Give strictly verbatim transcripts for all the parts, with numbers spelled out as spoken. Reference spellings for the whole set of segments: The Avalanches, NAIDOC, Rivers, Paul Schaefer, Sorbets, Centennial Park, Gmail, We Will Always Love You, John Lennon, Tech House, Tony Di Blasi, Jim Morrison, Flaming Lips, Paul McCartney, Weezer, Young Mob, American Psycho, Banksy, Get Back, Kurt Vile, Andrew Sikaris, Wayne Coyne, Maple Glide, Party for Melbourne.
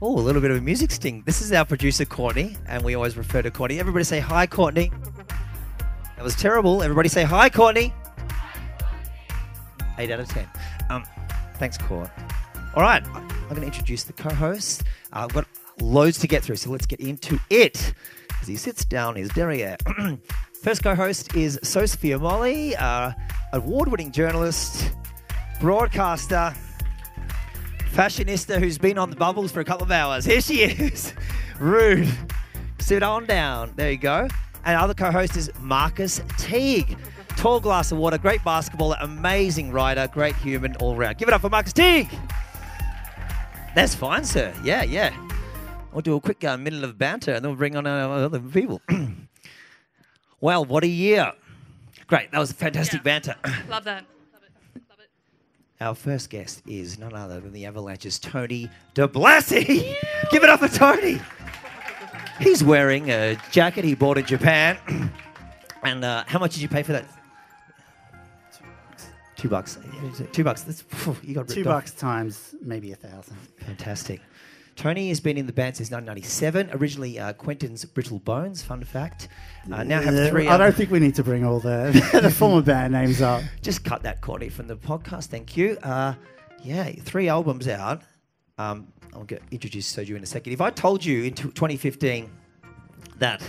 Oh, a little bit of a music sting. This is our producer, Courtney, and we always refer to Courtney. Everybody say hi, Courtney. That was terrible. Everybody say hi, Courtney. Eight out of ten. Um, thanks, Court. All right, I'm going to introduce the co-host. Uh, I've got loads to get through, so let's get into it. As he sits down his derriere. First co-host is Sophia Molly, uh, award-winning journalist, broadcaster, fashionista who's been on the bubbles for a couple of hours. Here she is. Rude. Sit on down. There you go. And other co-host is Marcus Teague. Tall glass of water, great basketballer, amazing rider, great human all round. Give it up for Marcus Teague. That's fine, sir. Yeah, yeah. We'll do a quick uh, minute of banter and then we'll bring on our other people. Well, what a year. Great. That was fantastic yeah. banter. Love that. Our first guest is none other than the Avalanches, Tony Di Blasi. Give it up for Tony. He's wearing a jacket he bought in Japan. And uh, how much did you pay for that? Two bucks. Two bucks. Yeah. Two bucks. That's, phew, you got Two bucks off. Times maybe a thousand. Fantastic. Tony has been in the band since nineteen ninety-seven. Originally, uh, Quentin's Brittle Bones. Fun fact. Uh, now have three. I don't think we need to bring all the the former band names up. Just cut that, Courtney, from the podcast. Thank you. Uh, yeah, three albums out. Um, I'll get introduce Soju in a second. If I told you in twenty fifteen that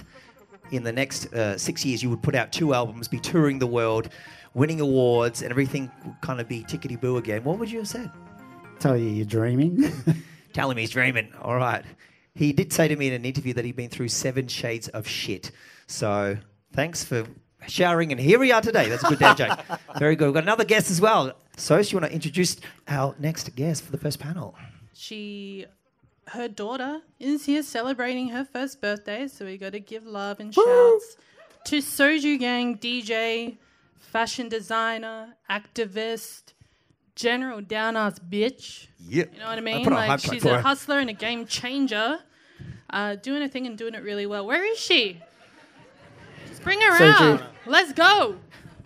in the next uh, six years you would put out two albums, be touring the world, winning awards, and everything would kind of be tickety boo again, what would you have said? Tell you you're dreaming. Tell him he's dreaming. All right. He did say to me in an interview that he'd been through seven shades of shit. So thanks for showering. And here we are today. That's a good dad joke. Very good. We've got another guest as well. So, do you want to introduce our next guest for the first panel? She, her daughter is here celebrating her first birthday. So we got to give love and Woo! Shouts to Soju Gang, D J, fashion designer, activist, general down-ass bitch. Yeah. You know what I mean? I like, she's a hustler and a game changer, uh, doing her thing and doing it really well. Where is she? Just bring her out. Let's go.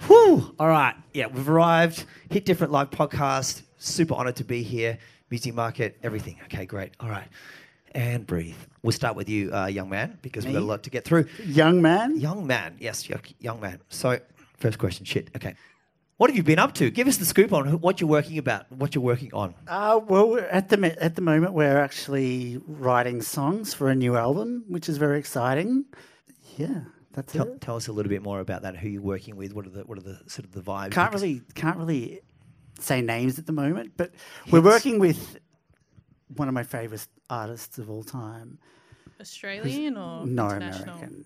Whew. All right. Yeah, we've arrived. Hit Different Live podcast. Super honoured to be here. Busy market, everything. Okay, great. All right. And breathe. We'll start with you, uh, young man, because Me? We've got a lot to get through. Young man? Young man. Yes, young man. So, first question. Shit. Okay. What have you been up to? Give us the scoop on what you're working about, what you're working on. Uh, well, at the at the moment, we're actually writing songs for a new album, which is very exciting. Yeah, that's tell, it. Tell us a little bit more about that. Who you're working with? What are the what are the sort of the vibes? Can't really can't really say names at the moment, but Hits. We're working with one of my favourite artists of all time. Australian or no international? American.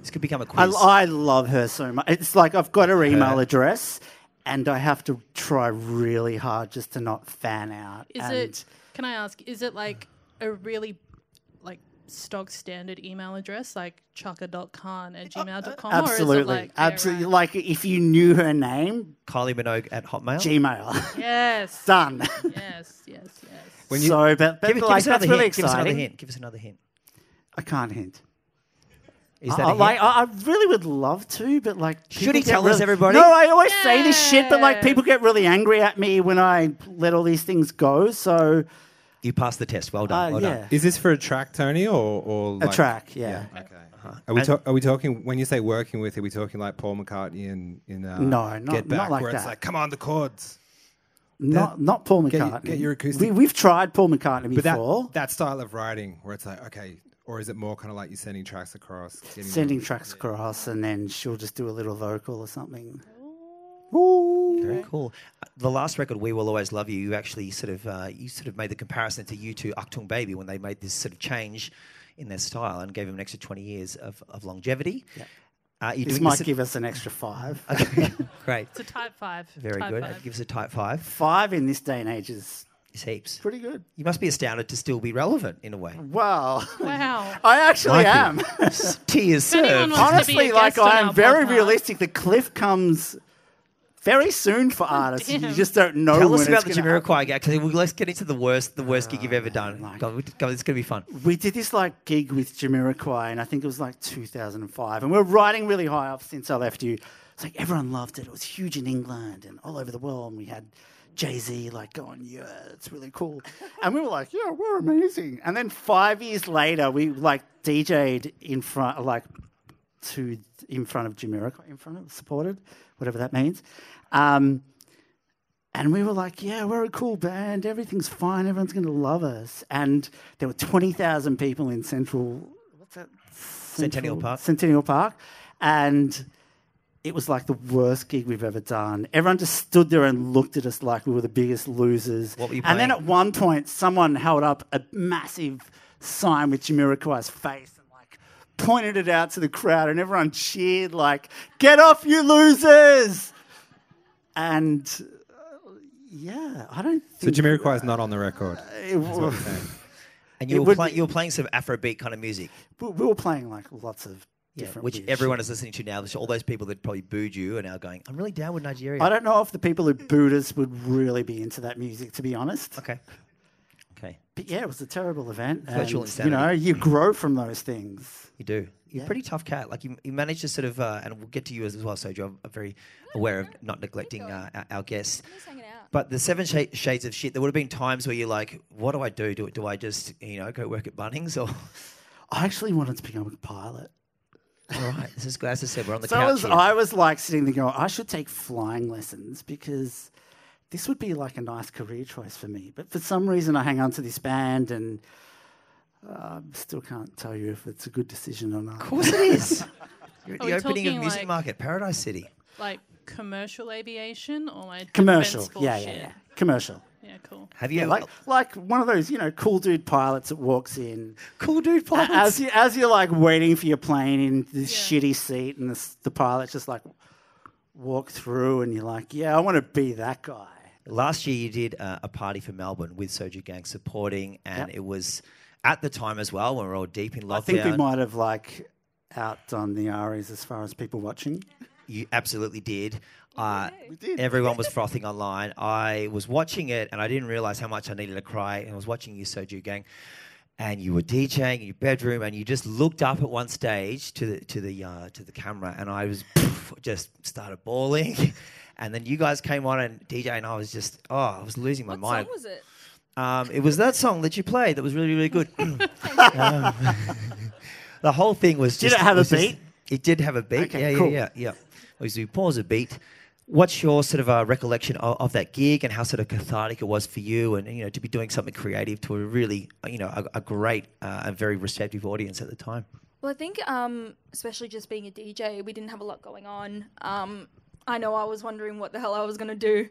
This could become a quiz. I, I love her so much. It's like I've got her email her. address and I have to try really hard just to not fan out. Is and it, can I ask, is it like a really like stock standard email address like chaka dot khan at gmail dot com? Absolutely. Or is it like, yeah, absolutely. Right. Like if you knew her name. Kylie Minogue at Hotmail? Gmail. Yes. Done. Yes, yes, yes. When you, so, but, but give, like, give us that's really hint. Exciting. Give us another hint. Give us another hint. I can't hint. Is that I, like, I really would love to, but like... Should he tell really, us, everybody? No, I always yeah. say this shit, but like people get really angry at me when I let all these things go, so... You passed the test. Well done. Uh, well yeah. done. Is this for a track, Tony, or... or like, a track, yeah. yeah. Okay. Uh-huh. Are, we to- are we talking... When you say working with, are we talking like Paul McCartney in, in uh, no, not, Get Back? Not like where that. It's like, come on, the chords. Not that, not Paul McCartney. Get, get your acoustic... We, we've tried Paul McCartney but before. That, that style of writing where it's like, okay... Or is it more kind of like you're sending tracks across? Sending tracks yeah. across and then she'll just do a little vocal or something. Ooh. Very cool. Uh, the last record, We Will Always Love You, you actually sort of uh, you sort of made the comparison to U two, Achtung Baby, when they made this sort of change in their style and gave him an extra twenty years of, of longevity. Yeah. Uh, this might this give us an extra five. Okay, great. It's a type five. Very type good. Five. It gives a type five. Five in this day and age is... It's heaps. Pretty good. You must be astounded to still be relevant in a way. Wow. Wow. I actually am. Tears served. Honestly, like I am very realistic. The cliff comes very soon for artists. You just don't know when it's going to happen. Tell us about the Jamiroquai gig. Let's get into the worst, the worst gig you've ever done. God, it's going to be fun. We did this like gig with Jamiroquai, and I think it was like two thousand five, and we're riding really high up since I left you. It's like everyone loved it. It was huge in England and all over the world. And we had Jay-Z like going, yeah, it's really cool. And we were like, yeah, we're amazing. And then five years later, we like D J'd in front, like to in front of Jamiroquai, in front of supported, whatever that means. Um, And we were like, yeah, we're a cool band. Everything's fine. Everyone's going to love us. And there were twenty thousand people in Central... What's that? Central, Centennial Park. Centennial Park. And it was like the worst gig we've ever done. Everyone just stood there and looked at us like we were the biggest losers. What were you playing? And then at one point, someone held up a massive sign with Jamiroquai's face and like pointed it out to the crowd and everyone cheered like, get off, you losers! And... Yeah, I don't think... So Jamiroquai is uh, not on the record. Uh, w- and you were, play, you were playing some Afrobeat kind of music. We were playing like lots of yeah, different... Which everyone is listening to now. All those people that probably booed you are now going, I'm really down with Nigeria. I don't know if the people who booed us would really be into that music, to be honest. Okay. Okay. But yeah, it was a terrible event. Virtual insanity. You know, you grow from those things. You do. You're a yeah. pretty tough cat. Like you, you manage to sort of, uh, and we'll get to you as well, Soju. I'm very aware of not neglecting uh, our, our guests. I'm just hanging out. But the seven sh- shades of shit. There would have been times where you're like, "What do I do? Do do I just, you know, go work at Bunnings?" Or I actually wanted to become a pilot. All right, this is Glasses said we're on the so couch. I was, here. I was like sitting there going, "I should take flying lessons because this would be like a nice career choice for me." But for some reason, I hang on to this band and. I uh, still can't tell you if it's a good decision or not. Of course it is. You're at Are the opening of Music like Market, Paradise City. Like commercial aviation or like commercial? Yeah, yeah, yeah, commercial. Yeah, cool. Have you yeah, like like one of those, you know, cool dude pilots that walks in? Cool dude pilots. As you as you're like waiting for your plane in this yeah. shitty seat, and the the pilot's just like walk through, and you're like, yeah, I want to be that guy. Last year you did uh, a Party for Melbourne with Soju Gang supporting, and yep. it was. At the time as well, when we were all deep in lockdown. I think we might have like outdone the Aries as far as people watching. You absolutely did. Uh, we did. Everyone was frothing online. I was watching it and I didn't realise how much I needed to cry. And I was watching you, Soju Gang, and you were DJing in your bedroom and you just looked up at one stage to the to the uh, to the camera, and I was poof, just started bawling. And then you guys came on and D J, and I was just oh, I was losing my what mind. What song was it? Um, it was that song that you played that was really, really good. um, the whole thing was just... Did it have a beat? Just, it did have a beat. Okay, yeah, cool. yeah, yeah, yeah. We do pause a beat. What's your sort of uh, recollection of, of that gig and how sort of cathartic it was for you and, you know, to be doing something creative to a really, you know, a, a great uh, and very receptive audience at the time? Well, I think um, especially just being a D J, we didn't have a lot going on. Um I know I was wondering what the hell I was going to do.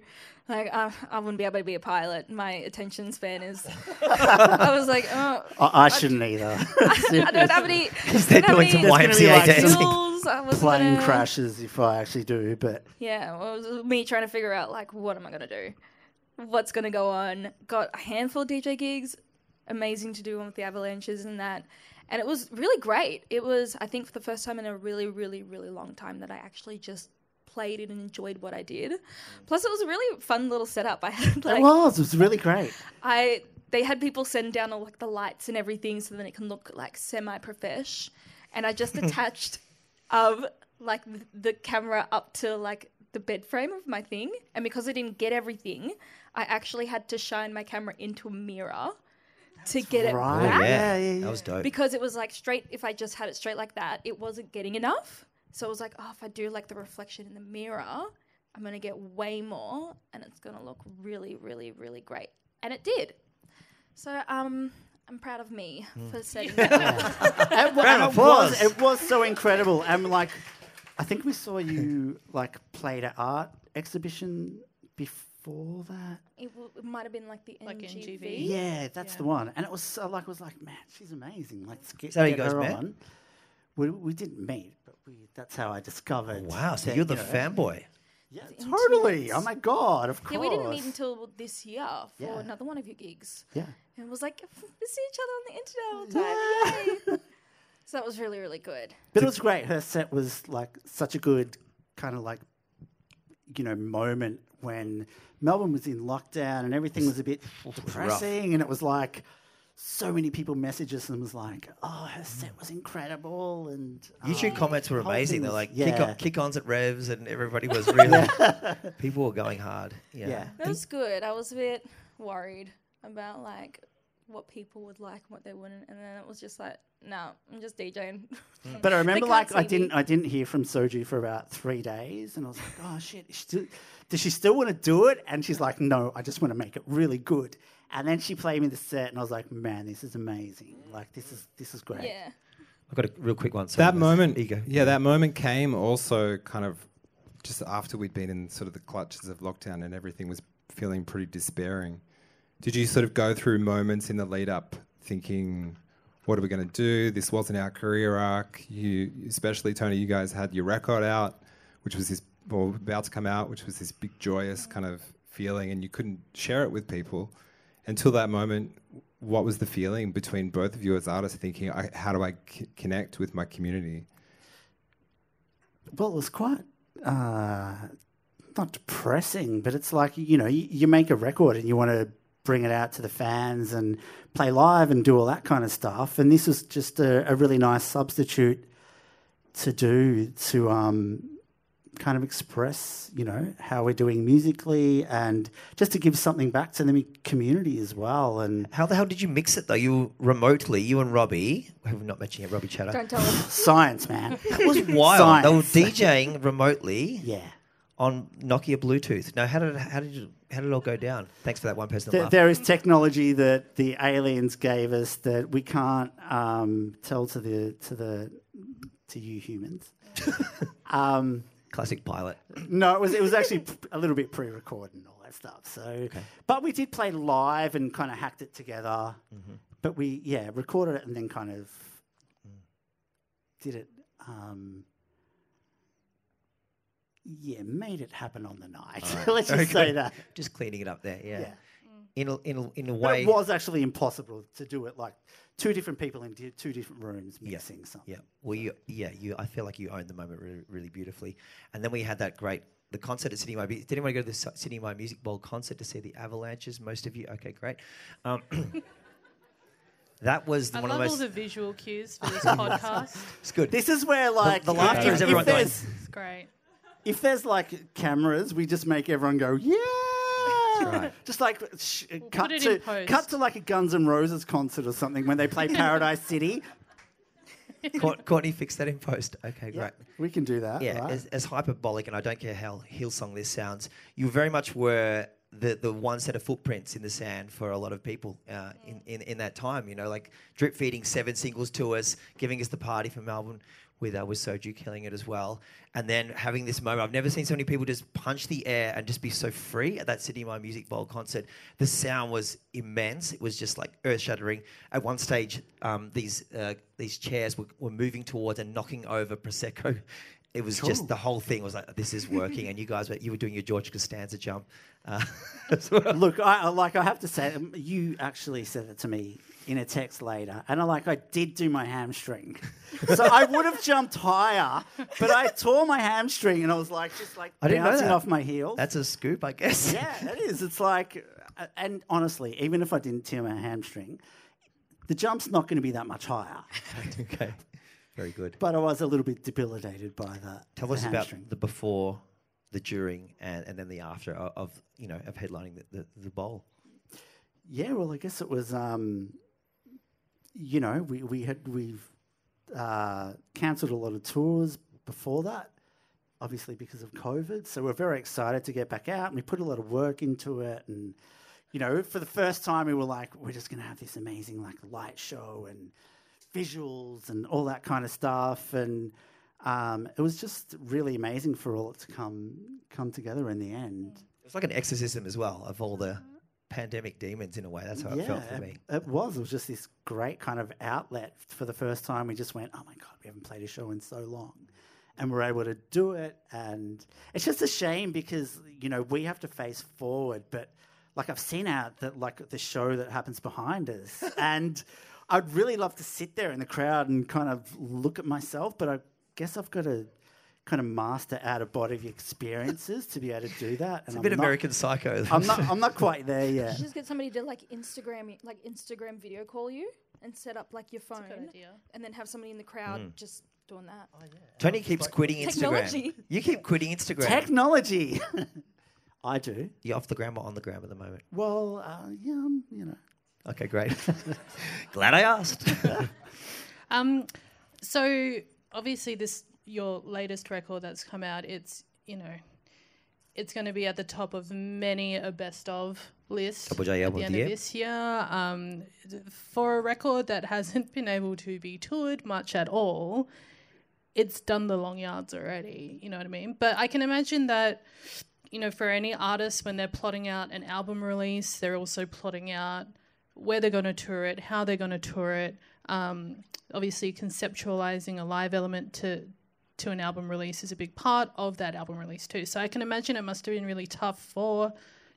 Like, I, I wouldn't be able to be a pilot. My attention span is... I was like, oh... I, I shouldn't I, either. I, I don't have any... They're doing some Y M C A dancing. Plane gonna, crashes if I actually do, but... Yeah, well, it was me trying to figure out, like, what am I going to do? What's going to go on? Got a handful of D J gigs. Amazing to do one with the Avalanches and that. And it was really great. It was, I think, for the first time in a really, really, really long time that I actually just... played it and enjoyed what I did. Plus, it was a really fun little setup. I had like, it was. It was really great. I they had people send down all like the lights and everything, so then it can look like semi-profesh. And I just attached um like the, the camera up to like the bed frame of my thing. And because I didn't get everything, I actually had to shine my camera into a mirror. That's to get right. it back. Yeah, yeah, yeah. That was dope. Because it was like straight. If I just had it straight like that, it wasn't getting enough. So I was like, oh, if I do like the reflection in the mirror, I'm going to get way more and it's going to look really, really, really great. And it did. So um, I'm proud of me mm. for setting that up. It, it, was, it was so incredible. And like, I think we saw you like played an art exhibition before that. It, w- it might have been like the like N G V. Yeah, that's yeah. the one. And it was so like, I was like, man, she's amazing. Let's get, so get her met? on. We, we didn't meet. We, that's how I discovered. Wow, so that, you're the you know, fanboy. Yeah, the totally. Internet. Oh, my God, of course. Yeah, we didn't meet until this year for yeah. another one of your gigs. Yeah. And it was like, we see each other on the internet all the time. Yeah. Yay. So that was really, really good. But it was great. Her set was like such a good kind of like, you know, moment when Melbourne was in lockdown and everything was a bit depressing rough. And it was like, so many people messaged us and was like, oh, her set was incredible. And YouTube uh, comments were amazing. They're like, yeah. kick, on, kick ons at Revs, and everybody was really, people were going hard. Yeah. yeah. That was good. I was a bit worried about like what people would like and what they wouldn't. And then it was just like, no, I'm just DJing. But I remember like I didn't me. I didn't hear from Soju for about three days and I was like, oh shit, she still, does she still want to do it? And she's like, no, I just want to make it really good. And then she played me the set and I was like, man, this is amazing. Like this is this is great. Yeah. I've got a real quick one. Sorry, that moment ego. Yeah, that moment came also kind of just after we'd been in sort of the clutches of lockdown and everything was feeling pretty despairing. Did you sort of go through moments in the lead up thinking, what are we going to do? This wasn't our career arc. You, especially Tony, you guys had your record out, which was this, or about to come out, which was this big joyous kind of feeling, and you couldn't share it with people. Until that moment, what was the feeling between both of you as artists thinking, I, how do I c- connect with my community? Well, it was quite, uh, not depressing, but it's like, you know, you, you make a record and you want to bring it out to the fans and play live and do all that kind of stuff. And this was just a, a really nice substitute to do to um, kind of express, you know, how we're doing musically and just to give something back to the community as well. And how the hell did you mix it, though? You remotely, you and Robbie, we've not mentioned yet, Robbie Chatter. Don't tell them. Science, man. That was wild. Science. They were DJing remotely. Yeah. On Nokia Bluetooth. Now, how did how did you, how did it all go down? Thanks for that one person. There, there is technology that the aliens gave us that we can't um, tell to the to the to you humans. um, Classic pilot. No, it was it was actually a little bit pre-recorded and all that stuff. So, okay. But we did play live and kind of hacked it together. Mm-hmm. But we yeah recorded it and then kind of mm. did it. Um, Yeah, made it happen on the night. Right. Let's just okay. say that. Just cleaning it up there, yeah. yeah. Mm. In a, in a, in a way... But it was actually impossible to do it, like two different people in di- two different rooms mixing yeah. something. Yeah, well, so. you, yeah, you. I feel like you owned the moment really, really beautifully. And then we had that great... The concert at Sidney Myer. Did anyone go to the Sidney Myer Music Bowl concert to see the Avalanches? Most of you? Okay, great. Um, That was the I one love of the most all the visual cues for this podcast. It's good. This is where, like... The, the laughter yeah. is everyone going. It's great. If there's like cameras, we just make everyone go, yeah! That's right. Just like sh- we'll cut to cut to like a Guns N' Roses concert or something when they play Paradise City. Court- Courtney fixed that in post. Okay, yeah, great. We can do that. Yeah, right. as, as hyperbolic, and I don't care how Hillsong this sounds, you very much were the, the one set of footprints in the sand for a lot of people uh, in, in, in that time, you know, like drip feeding seven singles to us, giving us the Party for Melbourne. With uh, with Soju killing it as well, and then having this moment. I've never seen so many people just punch the air and just be so free at that Sidney Myer Music Bowl concert. The sound was immense. It was just like earth-shattering. At one stage, um, these uh, these chairs were, were moving towards and knocking over Prosecco. It was cool. Just the whole thing was like, this is working, and you guys were you were doing your George Costanza jump. Uh, as well. Look, I like I have to say, um, you actually said it to me. In a text later, and I like I did do my hamstring, so I would have jumped higher, but I tore my hamstring, and I was like just like I didn't bouncing know that. Off my heels. That's a scoop, I guess. Yeah, it is. It's like, uh, and honestly, even if I didn't tear my hamstring, the jump's not going to be that much higher. Okay, very good. But I was a little bit debilitated by that. Tell the us hamstring. About the before, the during, and, and then the after of, of you know of headlining the, the the bowl. Yeah, well, I guess it was. Um, You know, we we had we've uh, cancelled a lot of tours before that, obviously because of COVID. So we're very excited to get back out, and we put a lot of work into it. And you know, for the first time, we were like, we're just going to have this amazing like light show and visuals and all that kind of stuff. And um, it was just really amazing for all it to come come together in the end. It was like an exorcism as well of all the. Pandemic demons in a way. That's how yeah, it felt for me. It was. It was just this great kind of outlet. For the first time, we just went, oh my God, we haven't played a show in so long. And we're able to do it. And it's just a shame because, you know, we have to face forward. But like I've seen out that like the show that happens behind us. And I'd really love to sit there in the crowd and kind of look at myself. But I guess I've got to kind of master out-of-body experiences to be able to do that. And it's a I'm bit not, American Psycho. I'm not, I'm not quite there yet. You should just get somebody to like Instagram, like Instagram video call you and set up like your phone. That's a good idea. And then have somebody in the crowd mm. just doing that. Oh, yeah. Tony keeps like quitting technology. Instagram. You keep quitting Instagram. Technology. I do. You're off the gram or on the gram at the moment? Well, uh, yeah, um, you know. Okay, great. Glad I asked. um, so obviously this your latest record that's come out, it's, you know, it's going to be at the top of many a best of list at the end of this year. Um, for a record that hasn't been able to be toured much at all, it's done the long yards already, you know what I mean? But I can imagine that, you know, for any artist, when they're plotting out an album release, they're also plotting out where they're going to tour it, how they're going to tour it, um, obviously conceptualizing a live element to to an album release is a big part of that album release too. So I can imagine it must have been really tough for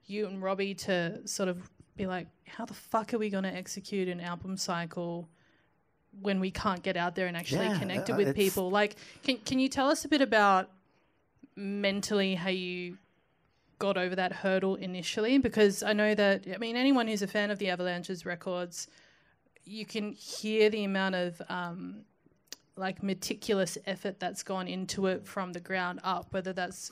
you and Robbie to sort of be like, how the fuck are we going to execute an album cycle when we can't get out there and actually yeah, connect it uh, with people? Like, can can you tell us a bit about mentally how you got over that hurdle initially? Because I know that, I mean, anyone who's a fan of the Avalanches records, you can hear the amount of um, like meticulous effort that's gone into it from the ground up, whether that's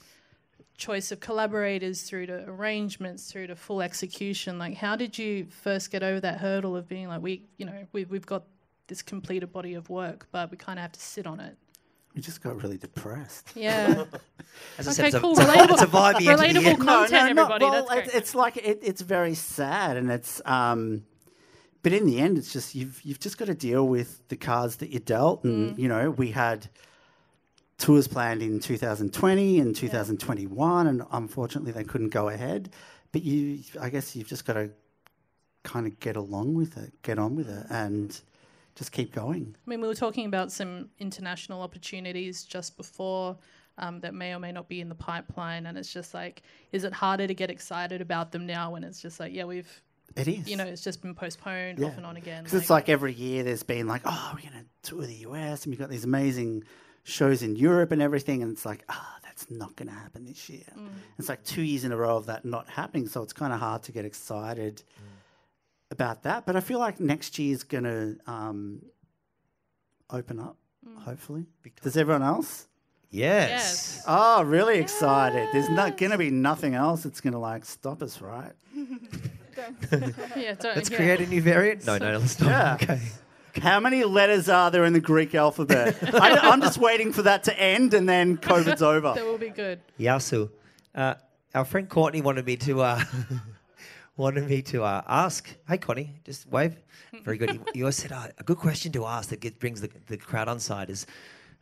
choice of collaborators through to arrangements through to full execution. Like, how did you first get over that hurdle of being like, we, you know, we, we've got this completed body of work, but we kind of have to sit on it? We just got really depressed. Yeah. As I okay, said, it's cool. A, it's a vibe. Relatable content, no, no, everybody. Well, that's it, it's like it, it's very sad, and it's um, but in the end, it's just you've you've just got to deal with the cards that you're dealt, and mm. you know, we had tours planned in two thousand twenty and two thousand twenty-one, yeah. and unfortunately, they couldn't go ahead. But you, I guess, you've just got to kind of get along with it, get on with it, and just keep going. I mean, we were talking about some international opportunities just before um, that may or may not be in the pipeline, and it's just like, is it harder to get excited about them now when it's just like, yeah, we've... It is. You know, it's just been postponed yeah. off and on again. Because like, it's like every year there's been like, oh, we're going to tour the U S, and we've got these amazing shows in Europe and everything, and it's like, ah, oh, that's not going to happen this year. Mm. It's like two years in a row of that not happening, so it's kind of hard to get excited mm. about that, but I feel like next year's going to um, open up, mm. hopefully. Does everyone else? Yes. yes. Oh, really yes. excited. There's not going to be nothing else that's going to, like, stop us, right? yeah, don't, let's yeah. create a new variant. No, no, let's not. Yeah. Okay. How many letters are there in the Greek alphabet? I, I'm just waiting for that to end and then COVID's over. That will be good. Yasu. Uh, our friend Courtney wanted me to... Uh, wanted me to uh, ask, hey, Connie, just wave. Very good. You, you always said, uh, a good question to ask that gets, brings the, the crowd on side is,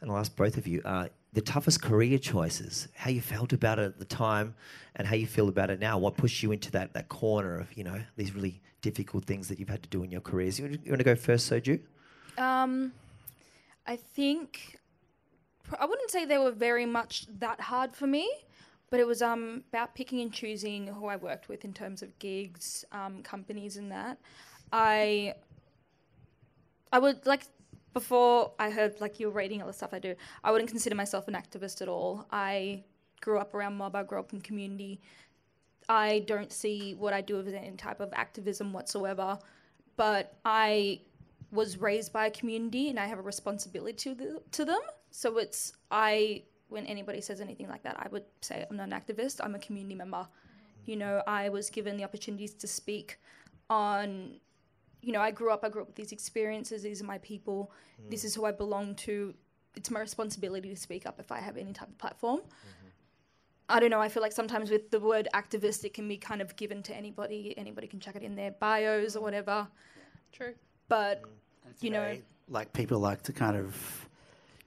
and I'll ask both of you, uh, the toughest career choices, how you felt about it at the time and how you feel about it now. What pushed you into that, that corner of, you know, these really difficult things that you've had to do in your careers? You, you want to go first, Soju? Um, I think, I wouldn't say they were very much that hard for me. But it was um, about picking and choosing who I worked with in terms of gigs, um, companies and that. I I would, like, before I heard, like, you were reading all the stuff I do, I wouldn't consider myself an activist at all. I grew up around mob, I grew up in community. I don't see what I do as any type of activism whatsoever. But I was raised by a community and I have a responsibility to, the, to them. So it's... I. When anybody says anything like that, I would say I'm not an activist, I'm a community member. You know, I was given the opportunities to speak on, you know, I grew up, I grew up with these experiences, these are my people, mm. this is who I belong to. It's my responsibility to speak up if I have any type of platform. Mm-hmm. I don't know, I feel like sometimes with the word activist, it can be kind of given to anybody, anybody can chuck it in their bios or whatever. True. But, mm. you know. Like, people like to kind of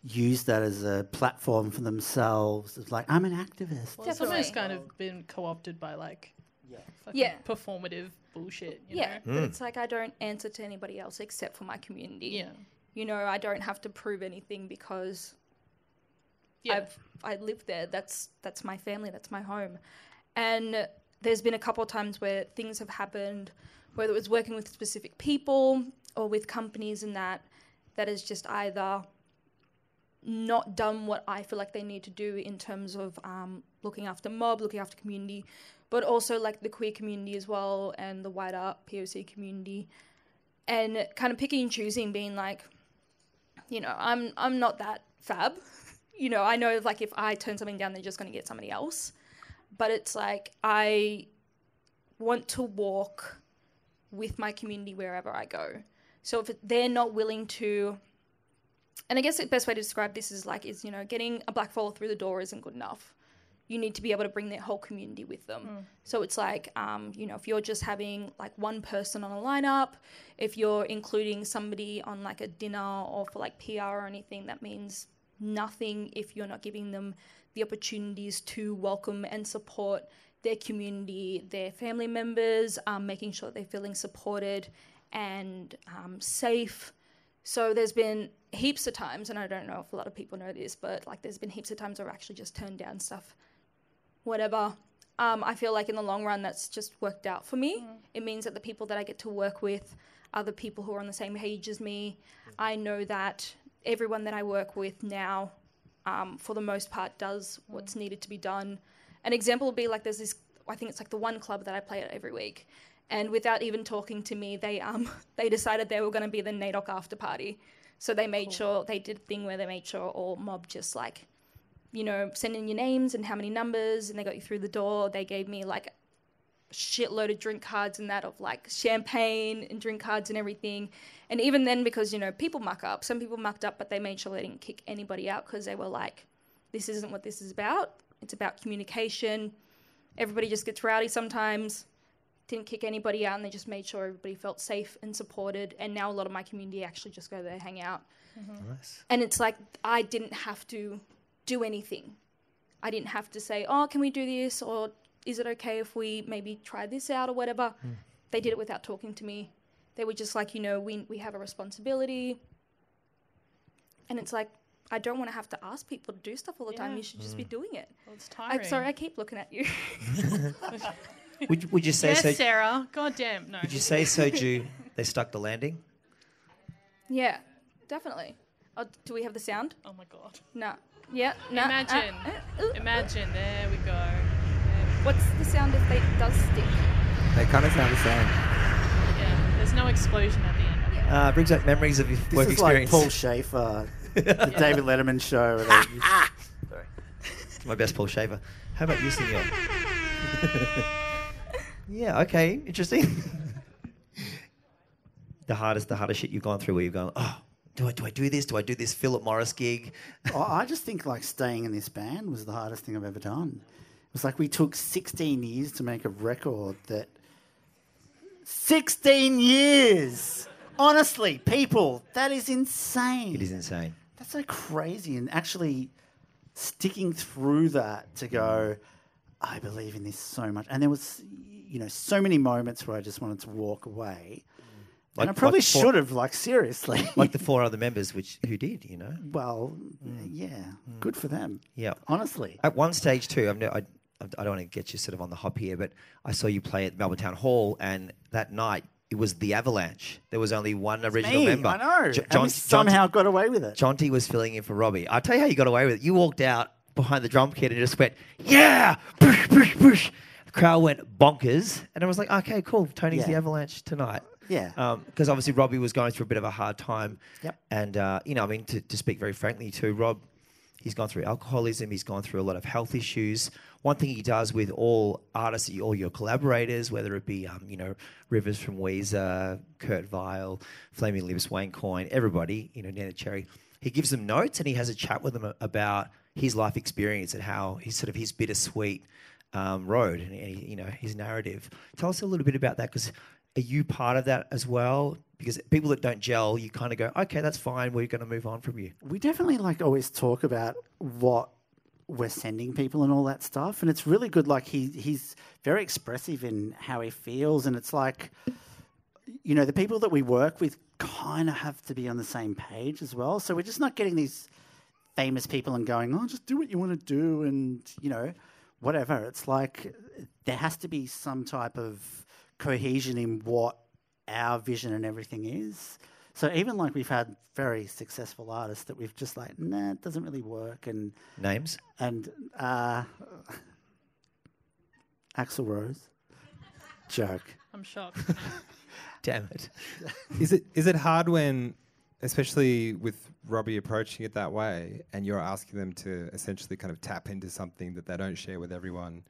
use that as a platform for themselves. It's like, I'm an activist. Well, it's almost kind of been co-opted by, like, yeah. yeah. performative bullshit, you yeah, know? Mm. But it's like, I don't answer to anybody else except for my community. Yeah. You know, I don't have to prove anything because yeah. I've I live there. That's that's my family. That's my home. And there's been a couple of times where things have happened, whether it was working with specific people or with companies and that, that is just either... not done what I feel like they need to do in terms of um, looking after mob, looking after community, but also like the queer community as well and the wider P O C community, and kind of picking and choosing, being like, you know, I'm I'm not that fab. You know, I know like if I turn something down, they're just going to get somebody else. But it's like I want to walk with my community wherever I go. So if they're not willing to, and I guess the best way to describe this is like, is, you know, getting a black follower through the door isn't good enough. You need to be able to bring their whole community with them. Mm. So it's like, um, you know, if you're just having like one person on a lineup, if you're including somebody on like a dinner or for like P R or anything, that means nothing if you're not giving them the opportunities to welcome and support their community, their family members, um, making sure they're feeling supported and um, safe. So there's been heaps of times, and I don't know if a lot of people know this, but like there's been heaps of times I've actually just turned down stuff, whatever. Um, I feel like in the long run that's just worked out for me. Mm. It means that the people that I get to work with are the people who are on the same page as me. I know that everyone that I work with now, um, for the most part, does what's needed to be done. An example would be like there's this, I think it's like the one club that I play at every week. And without even talking to me, they um they decided they were going to be the NAIDOC after party. So they made cool. sure, they did a thing where they made sure all mob just like, you know, send in your names and how many numbers, and they got you through the door. They gave me like a shitload of drink cards and that, of like champagne and drink cards and everything. And even then, because, you know, people muck up. Some people mucked up, but they made sure they didn't kick anybody out because they were like, this isn't what this is about. It's about communication. Everybody just gets rowdy sometimes. Didn't kick anybody out, and they just made sure everybody felt safe and supported. And now a lot of my community actually just go there, hang out. Mm-hmm. Nice. And it's like I didn't have to do anything. I didn't have to say, oh, can we do this? Or is it okay if we maybe try this out or whatever? Mm. They did it without talking to me. They were just like, you know, we we have a responsibility. And it's like, I don't want to have to ask people to do stuff all the yeah. time. You should mm. just be doing it. Well, it's tiring. I'm sorry, I keep looking at you. Would, would you say, yes, so, Sarah? God damn, no. Would you say, Soju, they stuck the landing? Yeah, definitely. Oh, do we have the sound? Oh my god. No. Yeah. No. Imagine. Uh, uh, Imagine. There we go. There we go. What's the sound if they does stick? They kind of sound the same. Yeah. There's no explosion at the end. Uh, brings up memories of your this work experience. This is like Paul Schaefer, the yeah. David Letterman show. Sorry. It's my best Paul Schaefer. How about you, Signor? Yeah, okay, interesting. the hardest the hardest shit you've gone through where you've gone, oh, do I do I do this? Do I do this Philip Morris gig? oh, I just think like staying in this band was the hardest thing I've ever done. It was like we took sixteen years to make a record that... sixteen years! Honestly, people, that is insane. It is insane. That's so crazy. And actually sticking through that to go, I believe in this so much. And there was... you know, so many moments where I just wanted to walk away. Like, and I probably like four, should have, like, seriously. Like the four other members which who did, you know? Well, mm. yeah, mm. good for them. Yeah. Honestly. At one stage, too, I've no, I, I don't want to get you sort of on the hop here, but I saw you play at Melbourne Town Hall, and that night it was The Avalanche. There was only one it's original me, member. I know. Jo- John, and we somehow John, got away with it. Jonty was filling in for Robbie. I'll tell you how you got away with it. You walked out behind the drum kit and just went, yeah, push, push, push. Crowd went bonkers, and I was like, okay, cool, Tony's yeah. The Avalanche tonight. Yeah. Because um, obviously Robbie was going through a bit of a hard time. Yep. And, uh, you know, I mean, to, to speak very frankly too, Rob, he's gone through alcoholism, he's gone through a lot of health issues. One thing he does with all artists, all your collaborators, whether it be, um, you know, Rivers from Weezer, Kurt Vile, Flaming Lips, Wayne Coyne, everybody, you know, Nana Cherry, he gives them notes and he has a chat with them about his life experience and how he's sort of his bittersweet Um, road and, and you know his narrative. Tell us a little bit about that, because are you part of that as well? Because people that don't gel, you kind of go, okay, that's fine. We're going to move on from you. We definitely like always talk about what we're sending people and all that stuff, and it's really good. Like he he's very expressive in how he feels, and it's like, you know, the people that we work with kind of have to be on the same page as well. So we're just not getting these famous people and going, oh, just do what you want to do, and you know. Whatever, it's like there has to be some type of cohesion in what our vision and everything is. So even like we've had very successful artists that we've just like, nah, it doesn't really work. And names? And uh, Axl Rose. Joke. I'm shocked. Damn it. Is it is it hard when, especially with Robbie approaching it that way, and you're asking them to essentially kind of tap into something that they don't share with everyone?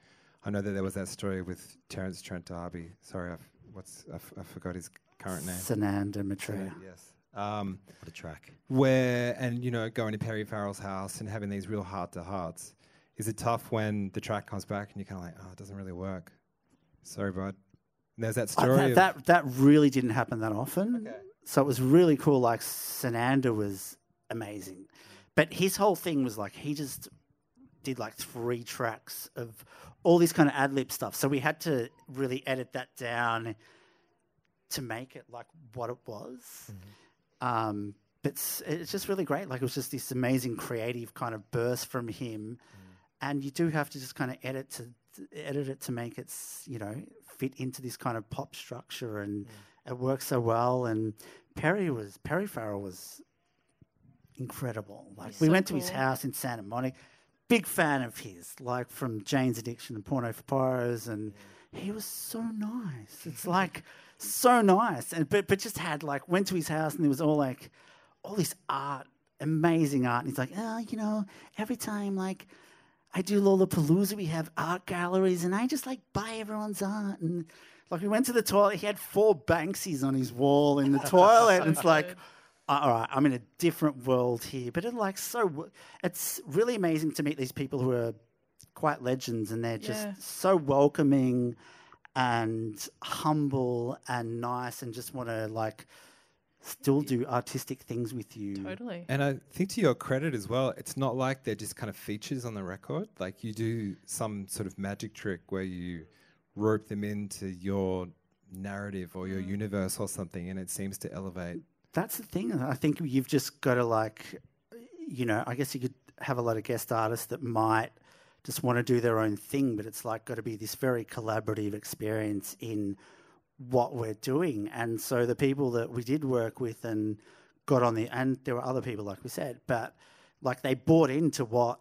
I know that there was that story with Terence Trent D'Arby. Sorry, I've, what's, I've, I forgot his current name. Sanand and Maitreya. Sanand, yes. Um, what a track. Where, and you know, going to Perry Farrell's house and having these real heart-to-hearts. Is it tough when the track comes back and you're kind of like, oh, it doesn't really work? Sorry, bud. And there's that story. Uh, that, that, that really didn't happen that often. Okay. So it was really cool. Like, Sananda was amazing. But his whole thing was like, he just did like three tracks of all this kind of ad-lib stuff. So we had to really edit that down to make it like what it was. Mm-hmm. Um, but it's, it's just really great. Like, it was just this amazing creative kind of burst from him. Mm. And you do have to just kind of edit to edit it to make it, you know, fit into this kind of pop structure, and mm. it works so well. And Perry was Perry Farrell was incredible. Like, He's we so went cool. to his house in Santa Monica. Big fan of his, like from Jane's Addiction and Porno for Pyros, and yeah. he was so nice. It's like so nice, and but but just had like went to his house and there was all like all this art, amazing art. And he's like, oh, you know, every time like. I do Lollapalooza, we have art galleries, and I just, like, buy everyone's art. And, like, we went to the toilet. He had four Banksies on his wall in the toilet. And it's like, all right, I'm in a different world here. But it, like, so w- it's really amazing to meet these people who are quite legends, and they're just yeah. so welcoming and humble and nice and just want to, like, still do artistic things with you. Totally. And I think to your credit as well, it's not like they're just kind of features on the record. Like, you do some sort of magic trick where you rope them into your narrative or your mm. universe or something, and it seems to elevate. That's the thing. I think you've just got to, like, you know, I guess you could have a lot of guest artists that might just want to do their own thing, but it's, like, got to be this very collaborative experience in what we're doing. And so the people that we did work with and got on the, and there were other people like we said, but like they bought into what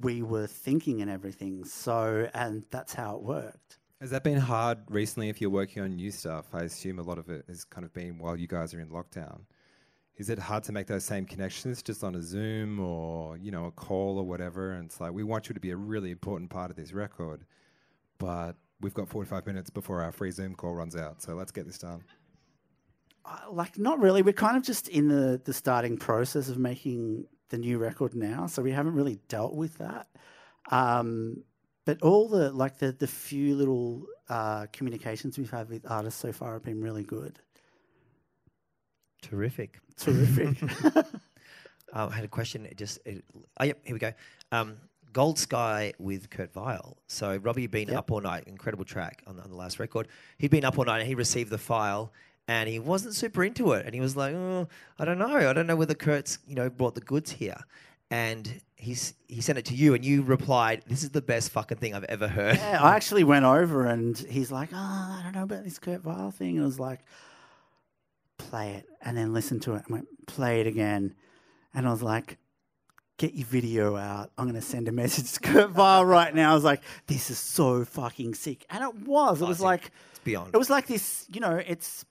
we were thinking and everything. So, and that's how it worked. Has that been hard recently if you're working on new stuff? I assume a lot of it has kind of been while you guys are in lockdown. Is it hard to make those same connections just on a Zoom or, you know, a call or whatever? And it's like, we want you to be a really important part of this record, but we've got forty-five minutes before our free Zoom call runs out, so let's get this done. Uh, like, not really. We're kind of just in the, the starting process of making the new record now, so we haven't really dealt with that. Um, but all the, like, the, the few little uh, communications we've had with artists so far have been really good. Terrific. Terrific. uh, I had a question. It just, it, oh, yep, here we go. Um, Gold Sky with Kurt Vile. So Robbie had been yep. up all night, incredible track on, on the last record. He'd been up all night and he received the file and he wasn't super into it. And he was like, oh, I don't know. I don't know whether Kurt's, you know, brought the goods here. And he's, he sent it to you and you replied, this is the best fucking thing I've ever heard. Yeah, I actually went over and he's like, oh, I don't know about this Kurt Vile thing. And I was like, play it and then listen to it. I went, play it again. And I was like, get your video out. I'm going to send a message to Kurt Vile right now. I was like, this is so fucking sick. And it was. It was I like... It's beyond. It was like this, you know, it's...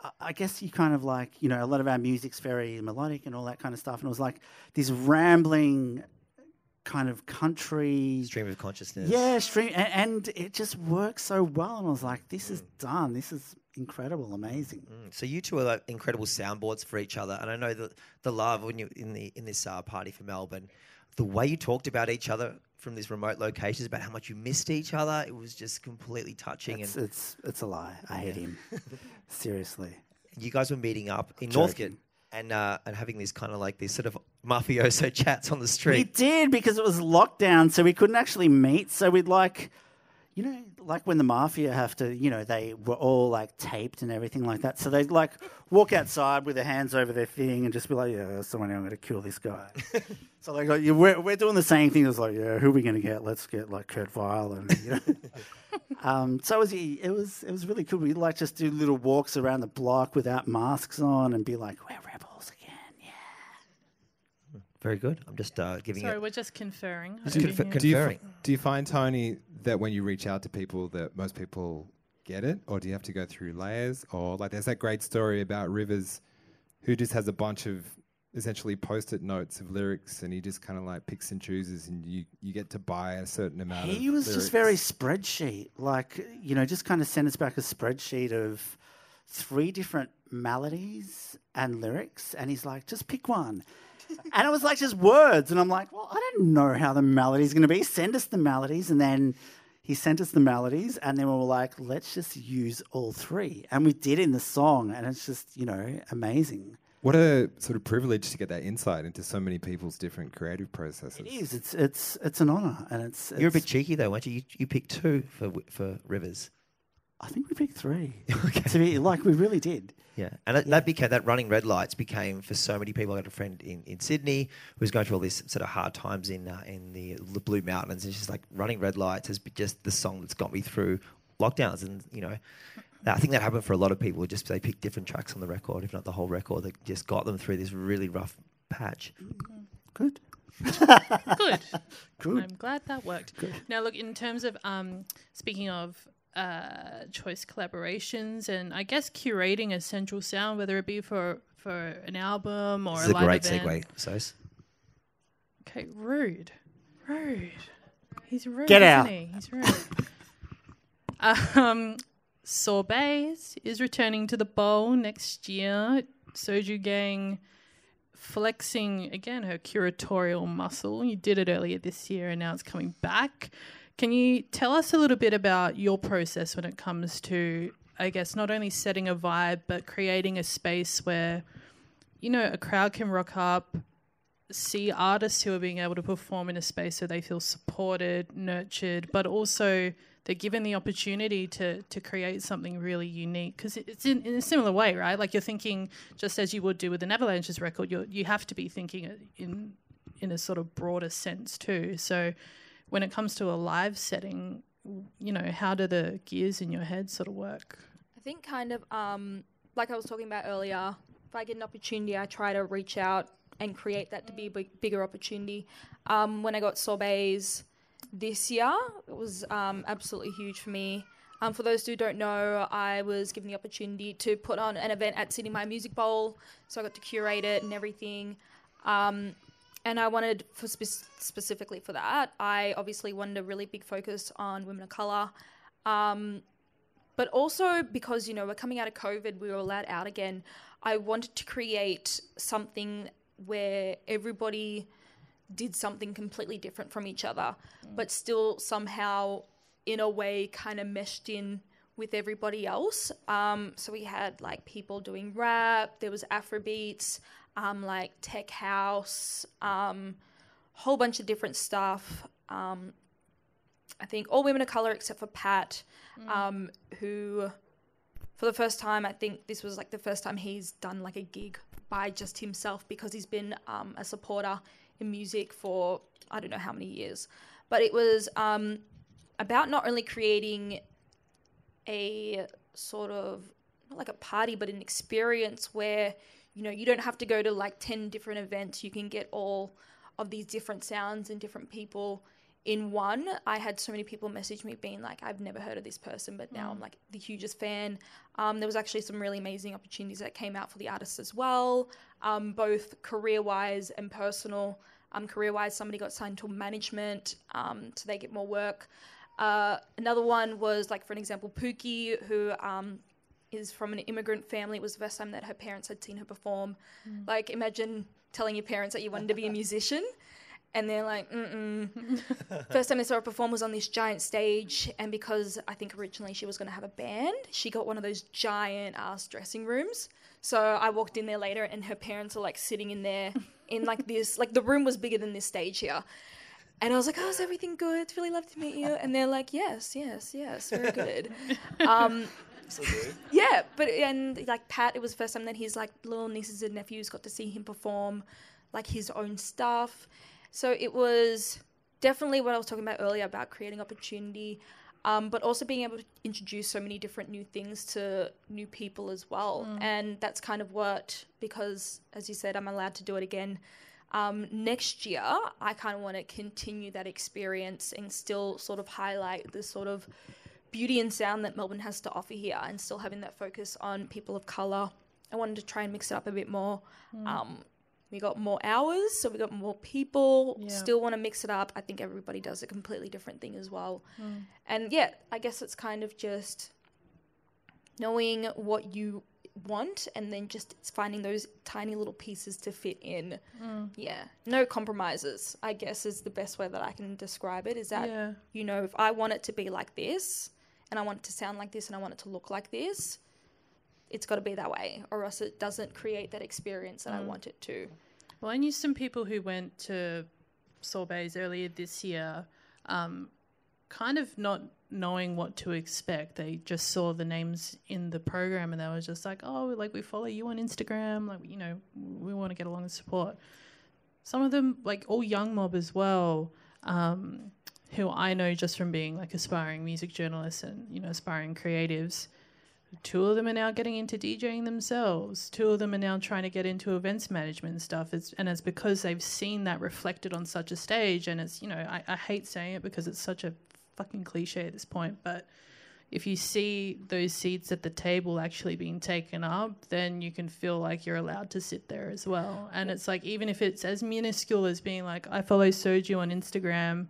I, I guess you kind of like, you know, a lot of our music's very melodic and all that kind of stuff. And it was like this rambling kind of country... Stream of consciousness. Yeah, stream... And, and it just works so well. And I was like, this mm. is done. This is... incredible, amazing. Mm. So you two are like incredible soundboards for each other, and I know that the love when you in the in this uh, Party for Melbourne, the way you talked about each other from these remote locations, about how much you missed each other, it was just completely touching. It's and it's, it's a lie. I hate yeah. him. Seriously. You guys were meeting up in Joking. Northcote and uh, and having these kind of like these sort of mafioso chats on the street. We did because it was lockdown, so we couldn't actually meet. So we'd like. You know, like when the mafia have to, you know, they were all like taped and everything like that. So they like walk outside with their hands over their thing and just be like, yeah, someone, I'm going to kill this guy. So like, like we're, we're doing the same thing. It's like, yeah, who are we going to get? Let's get like Kurt Vile. And, you know. um, so it was, it was, it was really cool. We'd like just do little walks around the block without masks on and be like, we're rebels again. Yeah. Very good. I'm just uh, giving Sorry, it. Sorry, we're just conferring. Just conf- conferring. Do you, f- do you find, Tony, that when you reach out to people that most people get it, or do you have to go through layers? Or like there's that great story about Rivers who just has a bunch of essentially post-it notes of lyrics and he just kind of like picks and chooses and you, you get to buy a certain amount he of He was lyrics. Just very spreadsheet, like, you know, just kind of sent us back a spreadsheet of three different melodies and lyrics and he's like, just pick one. And it was like just words. And I'm like, well, I don't know how the melody's going to be. Send us the melodies. And then he sent us the melodies. And then we were like, let's just use all three. And we did in the song. And it's just, you know, amazing. What a sort of privilege to get that insight into so many people's different creative processes. It is. It's it's it's an honour. And it's, it's You're a bit cheeky though, weren't you? You, you picked two for, for Rivers. I think we picked three. Okay. To be like, we really did. Yeah, and that, yeah. that became that Running Red Lights became for so many people. I had a friend in, in Sydney who was going through all these sort of hard times in uh, in the Blue Mountains, and she's like, "Running Red Lights" has been just the song that's got me through lockdowns, and you know, I think that happened for a lot of people. Just they picked different tracks on the record, if not the whole record, that just got them through this really rough patch. Good. Good. Good. I'm glad that worked. Good. Now, look, in terms of um, speaking of. Uh, choice collaborations and I guess curating a central sound, whether it be for, for an album or this a live event. This is a great segue, Sos. Okay, rude. Rude. He's rude, Get isn't out. he? He's rude. um, Sorbets is returning to the bowl next year. Soju Gang flexing, again, her curatorial muscle. You did it earlier this year and now it's coming back. Can you tell us a little bit about your process when it comes to, I guess, not only setting a vibe, but creating a space where, you know, a crowd can rock up, see artists who are being able to perform in a space so they feel supported, nurtured, but also they're given the opportunity to to create something really unique? Because it's in, in a similar way, right? Like you're thinking, just as you would do with an Avalanches record, you you have to be thinking in in a sort of broader sense too. So when it comes to a live setting, you know, how do the gears in your head sort of work? I think kind of um, like I was talking about earlier, if I get an opportunity, I try to reach out and create that to be a big, bigger opportunity. Um, when I got Sorbets this year, it was um, absolutely huge for me. Um, for those who don't know, I was given the opportunity to put on an event at Sidney Myer Music Bowl, so I got to curate it and everything. Um And I wanted, for spe- specifically for that, I obviously wanted a really big focus on women of colour. Um, but also because, you know, we're coming out of COVID, we were allowed out again. I wanted to create something where everybody did something completely different from each other, mm. but still somehow, in a way, kind of meshed in with everybody else. Um, so we had, like, people doing rap, there was Afrobeats, Um, like tech house, um, whole bunch of different stuff. Um, I think all women of colour except for Pat, mm. um, who for the first time, I think this was like the first time he's done like a gig by just himself, because he's been um, a supporter in music for I don't know how many years. But it was um, about not only creating a sort of, not like a party, but an experience where you know, you don't have to go to like ten different events. You can get all of these different sounds and different people in one. I had so many people message me being like, I've never heard of this person, but now mm. I'm like the hugest fan. Um, there was actually some really amazing opportunities that came out for the artists as well, um, both career-wise and personal. Um, career-wise, somebody got signed to management, um, so they get more work. Uh, another one was like, for an example, Pookie, who... Um, is from an immigrant family. It was the first time that her parents had seen her perform. Mm. Like, imagine telling your parents that you wanted to be a musician, and they're like, mm-mm. First time they saw her perform was on this giant stage, and because I think originally she was going to have a band, she got one of those giant-ass dressing rooms. So I walked in there later, and her parents are, like, sitting in there in, like, this... Like, the room was bigger than this stage here. And I was like, oh, is everything good? It's really lovely to meet you. And they're like, yes, yes, yes, very good. Um, so good. Yeah, but and like Pat, it was the first time that his like little nieces and nephews got to see him perform like his own stuff. So it was definitely what I was talking about earlier about creating opportunity, um, but also being able to introduce so many different new things to new people as well. Mm. And that's kind of what, because as you said, I'm allowed to do it again. Um, next year, I kind of want to continue that experience and still sort of highlight the sort of beauty and sound that Melbourne has to offer here, and still having that focus on people of colour. I wanted to try and mix it up a bit more. Mm. Um, we got more hours, so we got more people. Yeah. Still want to mix it up. I think everybody does a completely different thing as well. Mm. And, yeah, I guess it's kind of just knowing what you want and then just finding those tiny little pieces to fit in. Mm. Yeah. No compromises, I guess, is the best way that I can describe it, is that, yeah. you know, if I want it to be like this and I want it to sound like this and I want it to look like this, it's got to be that way, or else it doesn't create that experience that mm. I want it to. Well, I knew some people who went to Sorbets earlier this year, um, kind of not knowing what to expect. They just saw the names in the program and they were just like, oh, like, we follow you on Instagram, like, you know, we want to get along and support. Some of them, like, all young mob as well, um, who I know just from being like aspiring music journalists and, you know, aspiring creatives. Two of them are now getting into DJing themselves. Two of them are now trying to get into events management and stuff. It's, and it's because they've seen that reflected on such a stage. And it's, you know, I, I hate saying it because it's such a fucking cliche at this point, but if you see those seats at the table actually being taken up, then you can feel like you're allowed to sit there as well. And it's like, even if it's as minuscule as being like, I follow Soju on Instagram,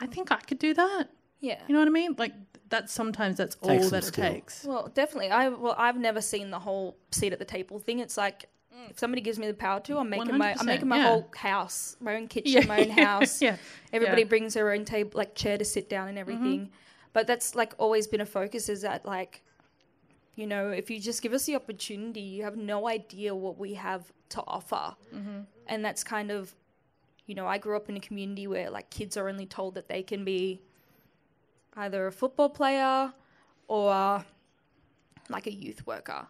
I think I could do that. Yeah, you know what I mean? Like, that's sometimes that's all that it takes. Well, definitely. I well, I've never seen the whole seat at the table thing. It's like, if somebody gives me the power to, I'm making my I'm making my yeah. whole house, my own kitchen, yeah. my own house. yeah. Everybody yeah. brings their own table, like chair to sit down and everything. Mm-hmm. But that's like always been a focus, is that like, you know, if you just give us the opportunity, you have no idea what we have to offer. Mm-hmm. And that's kind of, you know, I grew up in a community where like kids are only told that they can be either a football player or like a youth worker.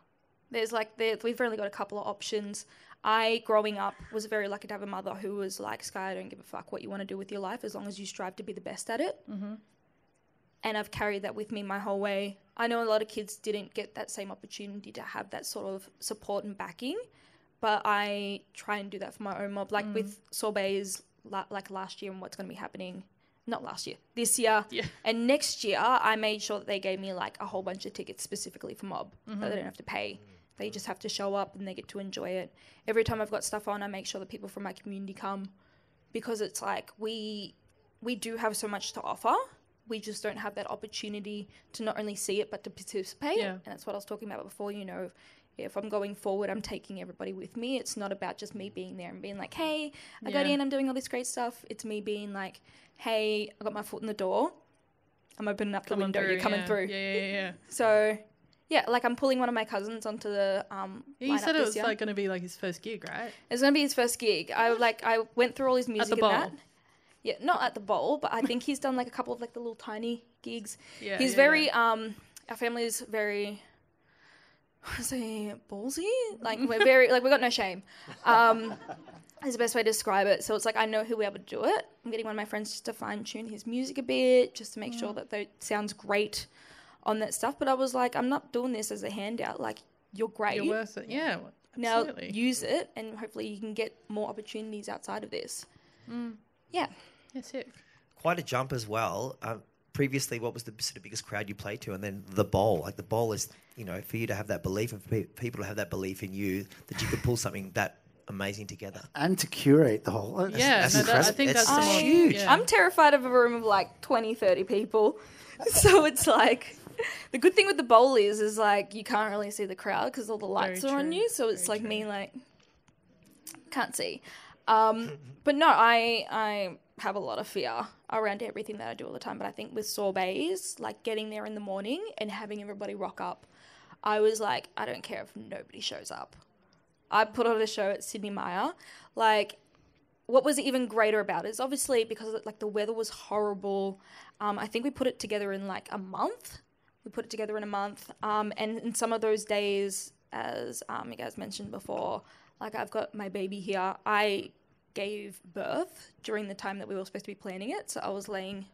There's like, there, we've only got a couple of options. I, growing up, was very lucky to have a mother who was like, Sky, I don't give a fuck what you want to do with your life as long as you strive to be the best at it. Mm-hmm. And I've carried that with me my whole way. I know a lot of kids didn't get that same opportunity to have that sort of support and backing, but I try and do that for my own mob. Like mm. with Sorbets, like last year and what's going to be happening. Not last year, this year. Yeah. And next year, I made sure that they gave me like a whole bunch of tickets specifically for mob mm-hmm. that they don't have to pay. They just have to show up and they get to enjoy it. Every time I've got stuff on, I make sure that people from my community come, because it's like we we do have so much to offer. We just don't have that opportunity to not only see it but to participate. Yeah. And that's what I was talking about before, you know, if I'm going forward, I'm taking everybody with me. It's not about just me being there and being like, hey, I yeah. got in, I'm doing all this great stuff. It's me being like, hey, I got my foot in the door. I'm opening up the coming window, through, you're coming yeah. through. Yeah, yeah, yeah. So... yeah, like I'm pulling one of my cousins onto the um. Yeah, you said it was year. like going to be like his first gig, right? It's going to be his first gig. I like I went through all his music at the bowl. And that. Yeah, not at the bowl, but I think he's done like a couple of like the little tiny gigs. Yeah, he's yeah, very yeah. um. Our family is very, I say, ballsy. Like we're very like we got no shame. Um, is the best way to describe it. So it's like I know who we are able to do it. I'm getting one of my friends just to fine tune his music a bit, just to make mm. sure that that sounds great on that stuff. But I was like, I'm not doing this as a handout. Like, you're great. You're worth it. Yeah, absolutely. Now use it and hopefully you can get more opportunities outside of this. Mm. Yeah. That's it. Quite a jump as well. Um, previously, what was the sort of biggest crowd you played to? And then the bowl. Like, the bowl is, you know, for you to have that belief and for pe- people to have that belief in you that you could pull something that amazing together. And to curate the whole... That's, yeah, that's no, that, I think that's, that's I, huge. Yeah. I'm terrified of a room of, like, twenty, thirty people. So it's like... the good thing with the bowl is, is like you can't really see the crowd because all the lights Very are true. on you. So it's Very like true. me, like can't see. Um, but no, I I have a lot of fear around everything that I do all the time. But I think with Sorbets, like getting there in the morning and having everybody rock up, I was like, I don't care if nobody shows up. I put on a show at Sidney Myer, like what was even greater about it is obviously because like the weather was horrible. Um, I think we put it together in like a month. We put it together in a month. Um, and in some of those days, as um, you guys mentioned before, like I've got my baby here. I gave birth during the time that we were supposed to be planning it. So I was laying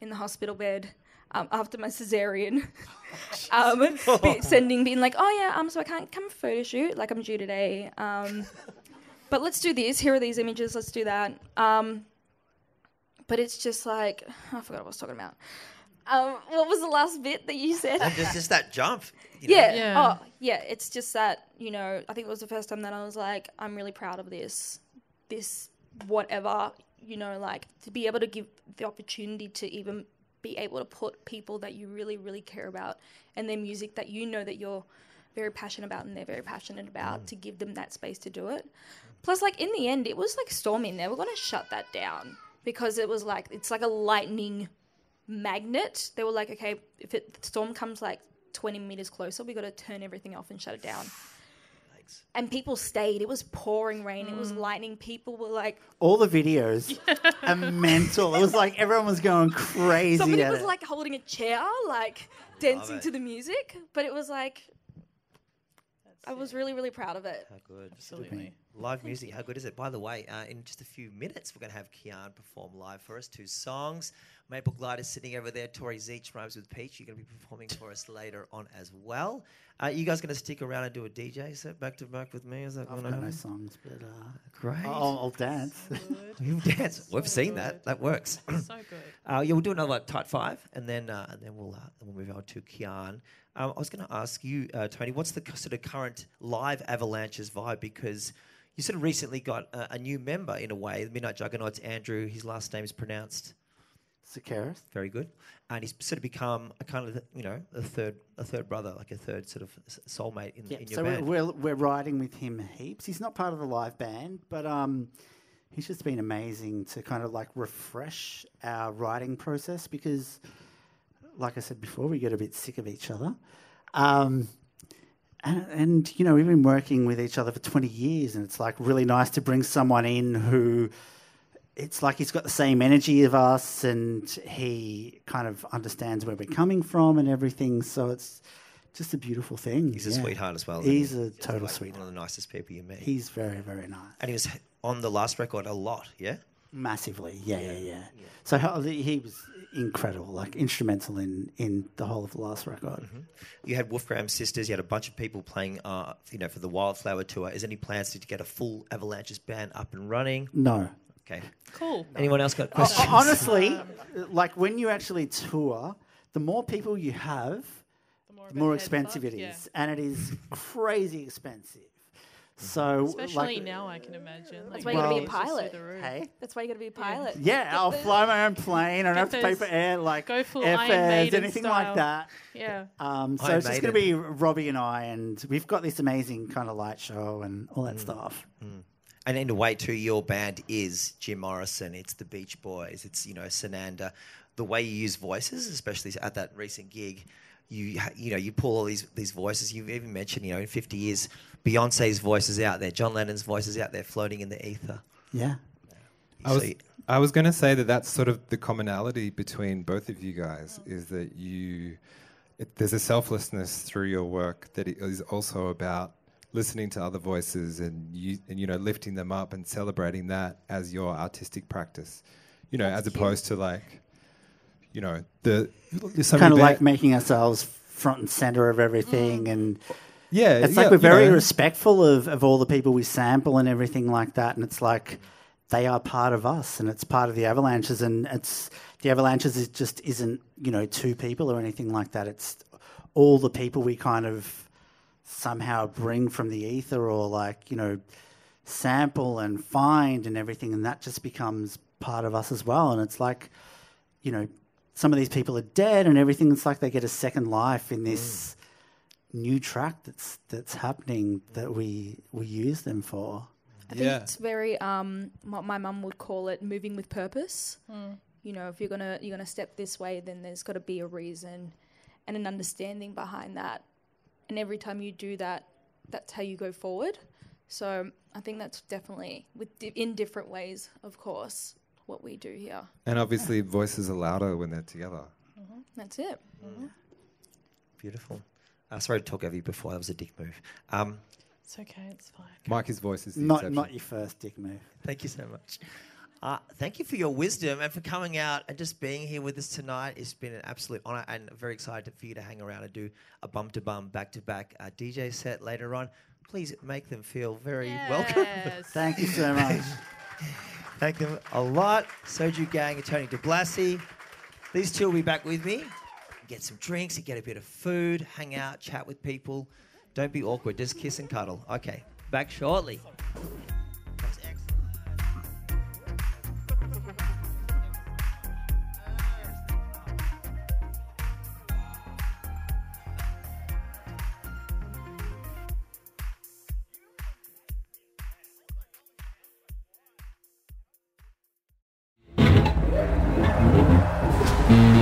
in the hospital bed um, after my cesarean, oh, um, oh. sending, being like, oh yeah, um, so I can't come photo shoot. Like I'm due today. Um, but let's do this. Here are these images. Let's do that. Um, but it's just like, oh, I forgot what I was talking about. Um, what was the last bit that you said? And it's just that jump. You know? Yeah. yeah. Oh, yeah. It's just that, you know, I think it was the first time that I was like, I'm really proud of this, this whatever, you know, like to be able to give the opportunity to even be able to put people that you really, really care about and their music that you know that you're very passionate about and they're very passionate about mm. to give them that space to do it. Plus, like in the end, it was like storming there. We're going to shut that down because it was like, it's like a lightning magnet. They were like, okay, if it, the storm comes like twenty meters closer, we got to turn everything off and shut it down. Thanks. And people stayed. It was pouring rain. Mm. It was lightning. People were like, all the videos are mental. It was like everyone was going crazy. Somebody was it. like holding a chair, like dancing to the music. But it was like, That's I it. was really, really proud of it. How good. Absolutely. Live music. How good is it? By the way, uh, in just a few minutes, we're going to have Kian perform live for us two songs. Maple Glide is sitting over there. Tori Zeech rhymes with peach. You're going to be performing for us later on as well. Uh, you guys going to stick around and do a D J set back to back with me? Is that I've got no songs, but uh, great. I'll, I'll dance. So You'll dance. So We've seen good. that. That works. So good. Uh, yeah, we'll do another like, tight five, and then uh, and then we'll uh, then we'll move on to Kian. Um, I was going to ask you, uh, Tony, what's the sort of current live Avalanches vibe? Because you sort of recently got a, a new member in a way. The Midnight Juggernaut's Andrew. His last name is pronounced Sakaris. Very good. And he's sort of become a kind of, you know, a third a third brother, like a third sort of soulmate in, yep. in your so band. So we're, we're, we're riding with him heaps. He's not part of the live band, but um, he's just been amazing to kind of like refresh our writing process because, like I said before, we get a bit sick of each other. Um, and, and, you know, we've been working with each other for twenty years and it's like really nice to bring someone in who... It's like he's got the same energy of us and he kind of understands where we're coming from and everything. So it's just a beautiful thing. He's yeah. a sweetheart as well. He's a total like sweetheart. One of the nicest people you meet. He's very, very nice. And he was on the last record a lot, yeah? Massively, yeah, yeah, yeah. yeah. yeah. So he was incredible, like instrumental in, in the whole of the last record. Mm-hmm. You had Wolfgram Sisters, you had a bunch of people playing, uh, you know, for the Wildflower Tour. Is there any plans to get a full Avalanches band up and running? No. Okay. Cool. Anyone else got questions? Oh, honestly, like when you actually tour, the more people you have, the more, the more expensive it is. Yeah. And it is crazy expensive. So especially like, now, I can imagine. That's like, why you well, gotta be a pilot. Hey? That's why you gotta be a pilot. Yeah, yeah I'll the, fly my own plane. I don't have to pay for air, like go full airfares, anything style. like that. Yeah. Um, so Iron it's Maiden. just gonna be Robbie and I, and we've got this amazing kind of light show and all that mm. stuff. Mm. And in a way, too, your band is Jim Morrison. It's the Beach Boys. It's, you know, Sananda. The way you use voices, especially at that recent gig, you you know, you pull all these these voices. You've even mentioned, you know, in fifty years, Beyonce's voice is out there. John Lennon's voice is out there floating in the ether. Yeah. I so was you, I was going to say that that's sort of the commonality between both of you guys oh. is that you it, there's a selflessness through your work that is also about listening to other voices and you and you know lifting them up and celebrating that as your artistic practice, you know, That's as cute. opposed to like, you know, the kind of like making ourselves front and center of everything, mm. and yeah, it's yeah, like we're very know. respectful of of all the people we sample and everything like that, and it's like they are part of us and it's part of the Avalanches, and it's the Avalanches is just isn't you know two people or anything like that. It's all the people we kind of somehow bring from the ether or like, you know, sample and find and everything, and that just becomes part of us as well. And it's like, you know, some of these people are dead and everything. It's like they get a second life in this mm. new track that's that's happening that we we use them for. I think yeah. it's very um what my mum would call it, moving with purpose. Mm. You know, if you're gonna you're gonna step this way, then there's gotta be a reason and an understanding behind that. And every time you do that, that's how you go forward. So I think that's definitely, with di- in different ways, of course, what we do here. And obviously yeah. voices are louder when they're together. Mm-hmm. That's it. Mm-hmm. Beautiful. Uh, sorry to talk over you before. That was a dick move. Um, it's okay. It's fine. Mike's voice is the not exception. Not your first dick move. Thank you so much. Uh, thank you for your wisdom and for coming out and just being here with us tonight. It's been an absolute honour, and very excited for you to hang around and do a bum-to-bum, back-to-back uh, D J set later on. Please make them feel very yes. welcome. Thank you so much. Thank them a lot. Soju Gang and Tony Di Blasi. These two will be back with me. Get some drinks and get a bit of food, hang out, chat with people. Don't be awkward. Just kiss and cuddle. Okay, back shortly. Thank you.